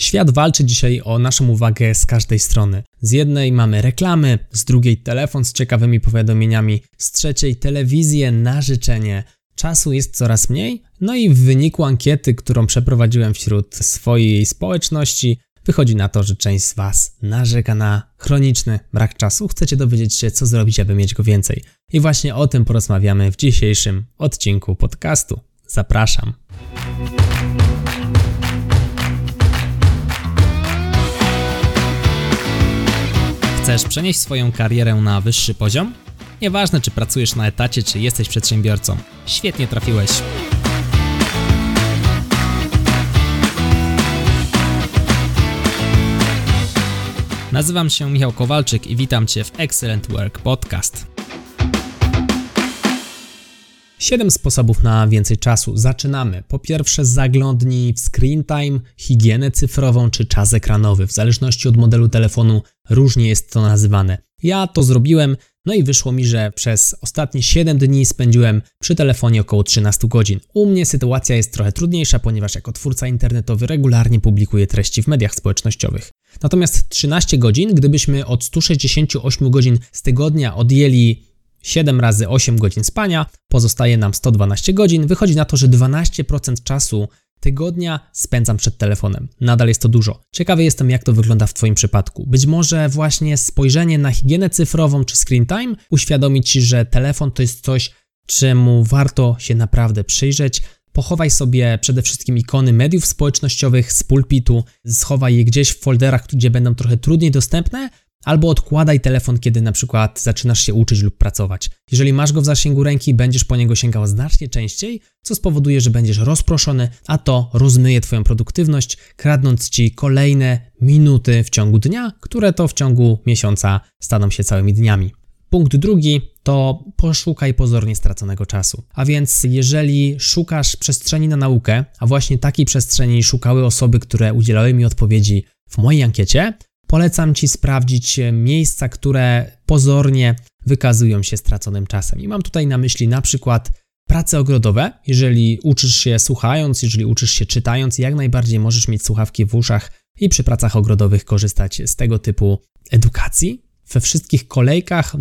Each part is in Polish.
Świat walczy dzisiaj o naszą uwagę z każdej strony. Z jednej mamy reklamy, z drugiej telefon z ciekawymi powiadomieniami, z trzeciej telewizję na życzenie. Czasu jest coraz mniej, no i w wyniku ankiety, którą przeprowadziłem wśród swojej społeczności, wychodzi na to, że część z Was narzeka na chroniczny brak czasu. Chcecie dowiedzieć się, co zrobić, aby mieć go więcej. I właśnie o tym porozmawiamy w dzisiejszym odcinku podcastu. Zapraszam. Chcesz przenieść swoją karierę na wyższy poziom? Nieważne, czy pracujesz na etacie, czy jesteś przedsiębiorcą. Świetnie trafiłeś. Nazywam się Michał Kowalczyk i witam Cię w Excellent Work Podcast. 7 sposobów na więcej czasu. Zaczynamy. Po pierwsze, zaglądnij w screen time, higienę cyfrową czy czas ekranowy. W zależności od modelu telefonu różnie jest to nazywane. Ja to zrobiłem, no i wyszło mi, że przez ostatnie 7 dni spędziłem przy telefonie około 13 godzin. U mnie sytuacja jest trochę trudniejsza, ponieważ jako twórca internetowy regularnie publikuję treści w mediach społecznościowych. Natomiast 13 godzin, gdybyśmy od 168 godzin z tygodnia odjęli 7 razy 8 godzin spania, pozostaje nam 112 godzin. Wychodzi na to, że 12% czasu tygodnia spędzam przed telefonem. Nadal jest to dużo. Ciekawy jestem, jak to wygląda w Twoim przypadku. Być może właśnie spojrzenie na higienę cyfrową czy screen time uświadomi Ci, że telefon to jest coś, czemu warto się naprawdę przyjrzeć. Pochowaj sobie przede wszystkim ikony mediów społecznościowych z pulpitu, schowaj je gdzieś w folderach, gdzie będą trochę trudniej dostępne, albo odkładaj telefon, kiedy na przykład zaczynasz się uczyć lub pracować. Jeżeli masz go w zasięgu ręki, będziesz po niego sięgał znacznie częściej, co spowoduje, że będziesz rozproszony, a to rozmyje Twoją produktywność, kradnąc Ci kolejne minuty w ciągu dnia, które to w ciągu miesiąca staną się całymi dniami. Punkt drugi to poszukaj pozornie straconego czasu. A więc jeżeli szukasz przestrzeni na naukę, a właśnie takiej przestrzeni szukały osoby, które udzielały mi odpowiedzi w mojej ankiecie, polecam Ci sprawdzić miejsca, które pozornie wykazują się straconym czasem. I mam tutaj na myśli na przykład prace ogrodowe. Jeżeli uczysz się słuchając, jeżeli uczysz się czytając, jak najbardziej możesz mieć słuchawki w uszach i przy pracach ogrodowych korzystać z tego typu edukacji. We wszystkich kolejkach,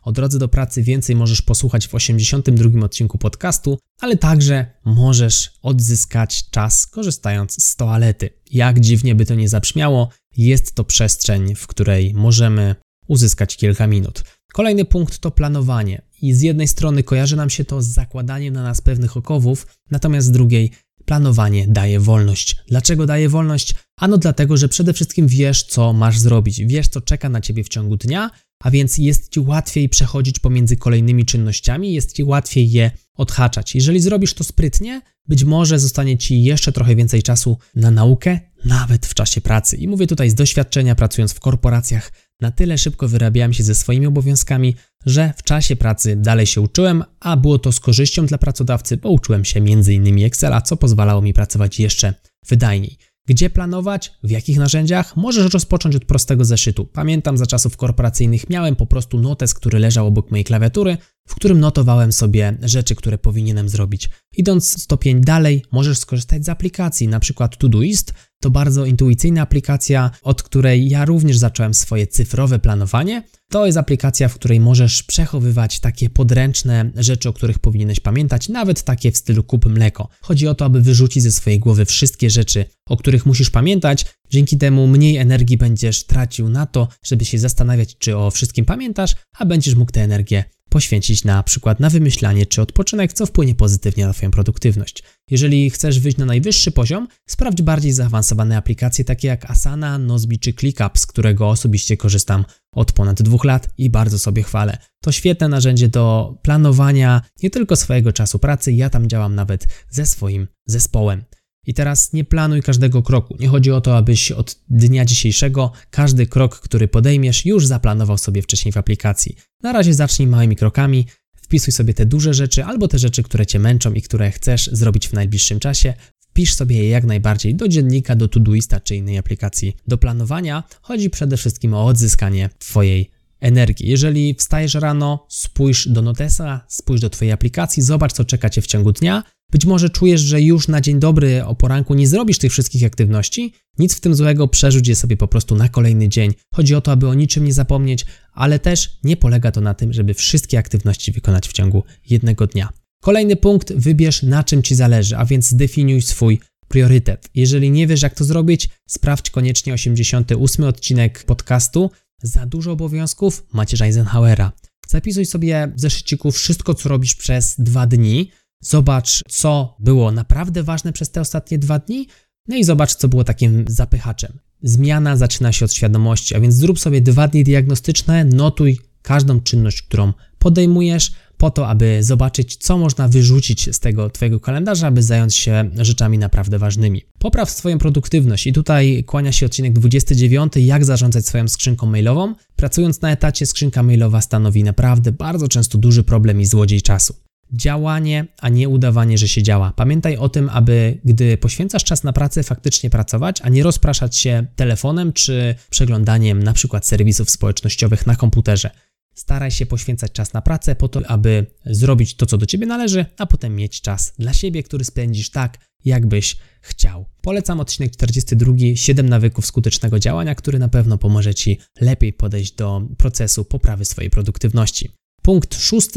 o drodze do pracy więcej możesz posłuchać w 82 odcinku podcastu, ale także możesz odzyskać czas korzystając z toalety. Jak dziwnie by to nie zabrzmiało, jest to przestrzeń, w której możemy uzyskać kilka minut. Kolejny punkt to planowanie. I z jednej strony kojarzy nam się to z zakładaniem na nas pewnych okowów, natomiast z drugiej planowanie daje wolność. Dlaczego daje wolność? Ano dlatego, że przede wszystkim wiesz, co masz zrobić. Wiesz, co czeka na Ciebie w ciągu dnia, a więc jest Ci łatwiej przechodzić pomiędzy kolejnymi czynnościami, jest Ci łatwiej je odhaczać. Jeżeli zrobisz to sprytnie, być może zostanie Ci jeszcze trochę więcej czasu na naukę, nawet w czasie pracy. I mówię tutaj z doświadczenia, pracując w korporacjach, na tyle szybko wyrabiałem się ze swoimi obowiązkami, że w czasie pracy dalej się uczyłem, a było to z korzyścią dla pracodawcy, bo uczyłem się m.in. Excela, co pozwalało mi pracować jeszcze wydajniej. Gdzie planować? W jakich narzędziach? Możesz rozpocząć od prostego zeszytu. Pamiętam, za czasów korporacyjnych miałem po prostu notes, który leżał obok mojej klawiatury, w którym notowałem sobie rzeczy, które powinienem zrobić. Idąc stopień dalej, możesz skorzystać z aplikacji, na przykład Todoist. To bardzo intuicyjna aplikacja, od której ja również zacząłem swoje cyfrowe planowanie. To jest aplikacja, w której możesz przechowywać takie podręczne rzeczy, o których powinieneś pamiętać, nawet takie w stylu kup mleko. Chodzi o to, aby wyrzucić ze swojej głowy wszystkie rzeczy, o których musisz pamiętać. Dzięki temu mniej energii będziesz tracił na to, żeby się zastanawiać, czy o wszystkim pamiętasz, a będziesz mógł tę energię poświęcić na przykład na wymyślanie czy odpoczynek, co wpłynie pozytywnie na Twoją produktywność. Jeżeli chcesz wyjść na najwyższy poziom, sprawdź bardziej zaawansowane aplikacje takie jak Asana, Nozbe czy ClickUp, z którego osobiście korzystam od ponad 2 lat i bardzo sobie chwalę. To świetne narzędzie do planowania nie tylko swojego czasu pracy, ja tam działam nawet ze swoim zespołem. I teraz nie planuj każdego kroku. Nie chodzi o to, abyś od dnia dzisiejszego każdy krok, który podejmiesz, już zaplanował sobie wcześniej w aplikacji. Na razie zacznij małymi krokami, wpisuj sobie te duże rzeczy albo te rzeczy, które Cię męczą i które chcesz zrobić w najbliższym czasie. Wpisz sobie je jak najbardziej do dziennika, do Todoista czy innej aplikacji do planowania. Chodzi przede wszystkim o odzyskanie Twojej energii. Jeżeli wstajesz rano, spójrz do notesa, spójrz do Twojej aplikacji, zobacz, co czeka Cię w ciągu dnia, Być może czujesz, że już na dzień dobry o poranku nie zrobisz tych wszystkich aktywności. Nic w tym złego, przerzuć je sobie po prostu na kolejny dzień. Chodzi o to, aby o niczym nie zapomnieć, ale też nie polega to na tym, żeby wszystkie aktywności wykonać w ciągu jednego dnia. Kolejny punkt, wybierz na czym Ci zależy, a więc zdefiniuj swój priorytet. Jeżeli nie wiesz jak to zrobić, sprawdź koniecznie 88 odcinek podcastu Za dużo obowiązków Macierza Eisenhowera. Zapisuj sobie w zeszyciku wszystko co robisz przez 2 dni, zobacz co było naprawdę ważne przez te ostatnie 2 dni, no i zobacz co było takim zapychaczem. Zmiana zaczyna się od świadomości, a więc zrób sobie 2 dni diagnostyczne, notuj każdą czynność, którą podejmujesz, po to, aby zobaczyć, co można wyrzucić z tego Twojego kalendarza, aby zająć się rzeczami naprawdę ważnymi. Popraw swoją produktywność i tutaj kłania się odcinek 29, jak zarządzać swoją skrzynką mailową. Pracując na etacie, skrzynka mailowa stanowi naprawdę bardzo często duży problem i złodziej czasu. Działanie, a nie udawanie, że się działa. Pamiętaj o tym, aby gdy poświęcasz czas na pracę, faktycznie pracować, a nie rozpraszać się telefonem czy przeglądaniem na przykład serwisów społecznościowych na komputerze. Staraj się poświęcać czas na pracę po to, aby zrobić to, co do Ciebie należy, a potem mieć czas dla siebie, który spędzisz tak, jakbyś chciał. Polecam odcinek 42, 7 nawyków skutecznego działania, który na pewno pomoże Ci lepiej podejść do procesu poprawy swojej produktywności. Punkt 6.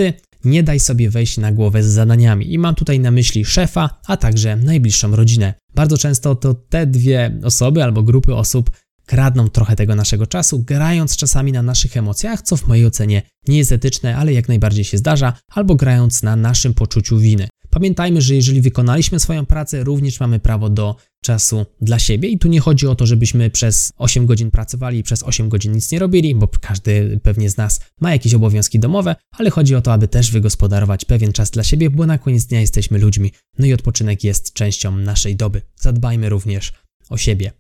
Nie daj sobie wejść na głowę z zadaniami. I mam tutaj na myśli szefa, a także najbliższą rodzinę. Bardzo często to te dwie osoby albo grupy osób kradną trochę tego naszego czasu, grając czasami na naszych emocjach, co w mojej ocenie nie jest etyczne, ale jak najbardziej się zdarza, albo grając na naszym poczuciu winy. Pamiętajmy, że jeżeli wykonaliśmy swoją pracę, również mamy prawo do czasu dla siebie i tu nie chodzi o to, żebyśmy przez 8 godzin pracowali i przez 8 godzin nic nie robili, bo każdy pewnie z nas ma jakieś obowiązki domowe, ale chodzi o to, aby też wygospodarować pewien czas dla siebie, bo na koniec dnia jesteśmy ludźmi, no i odpoczynek jest częścią naszej doby. Zadbajmy również o siebie.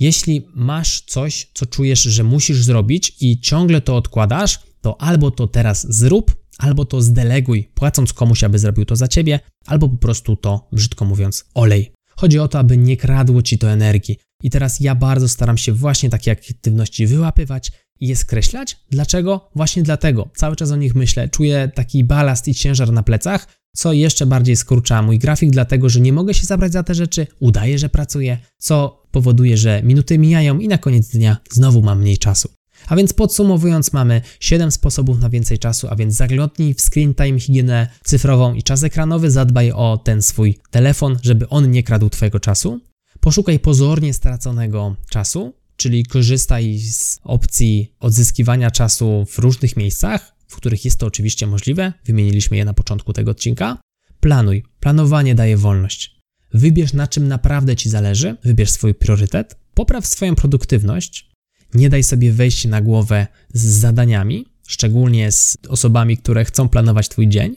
Jeśli masz coś, co czujesz, że musisz zrobić i ciągle to odkładasz, to albo to teraz zrób, albo to zdeleguj, płacąc komuś, aby zrobił to za ciebie, albo po prostu to, brzydko mówiąc, olej. Chodzi o to, aby nie kradło ci to energii. I teraz ja bardzo staram się właśnie takie aktywności wyłapywać i je skreślać. Dlaczego? Właśnie dlatego. Cały czas o nich myślę, czuję taki balast i ciężar na plecach, co jeszcze bardziej skurcza mój grafik, dlatego że nie mogę się zabrać za te rzeczy, udaję, że pracuję, co powoduje, że minuty mijają i na koniec dnia znowu mam mniej czasu. A więc podsumowując, mamy 7 sposobów na więcej czasu, a więc zaglądnij w screen time, higienę cyfrową i czas ekranowy, zadbaj o ten swój telefon, żeby on nie kradł twojego czasu. Poszukaj pozornie straconego czasu, czyli korzystaj z opcji odzyskiwania czasu w różnych miejscach, w których jest to oczywiście możliwe, wymieniliśmy je na początku tego odcinka. Planuj. Planowanie daje wolność. Wybierz na czym naprawdę Ci zależy, wybierz swój priorytet, popraw swoją produktywność, nie daj sobie wejść na głowę z zadaniami, szczególnie z osobami, które chcą planować Twój dzień.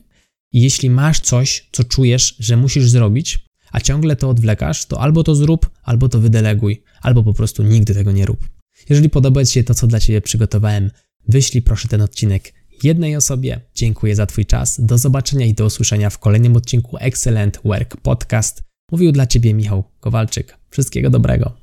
I jeśli masz coś, co czujesz, że musisz zrobić, a ciągle to odwlekasz, to albo to zrób, albo to wydeleguj, albo po prostu nigdy tego nie rób. Jeżeli podoba Ci się to, co dla Ciebie przygotowałem, wyślij proszę ten odcinek jednej osobie. Dziękuję za Twój czas. Do zobaczenia i do usłyszenia w kolejnym odcinku Excellent Work Podcast. Mówił dla Ciebie Michał Kowalczyk. Wszystkiego dobrego.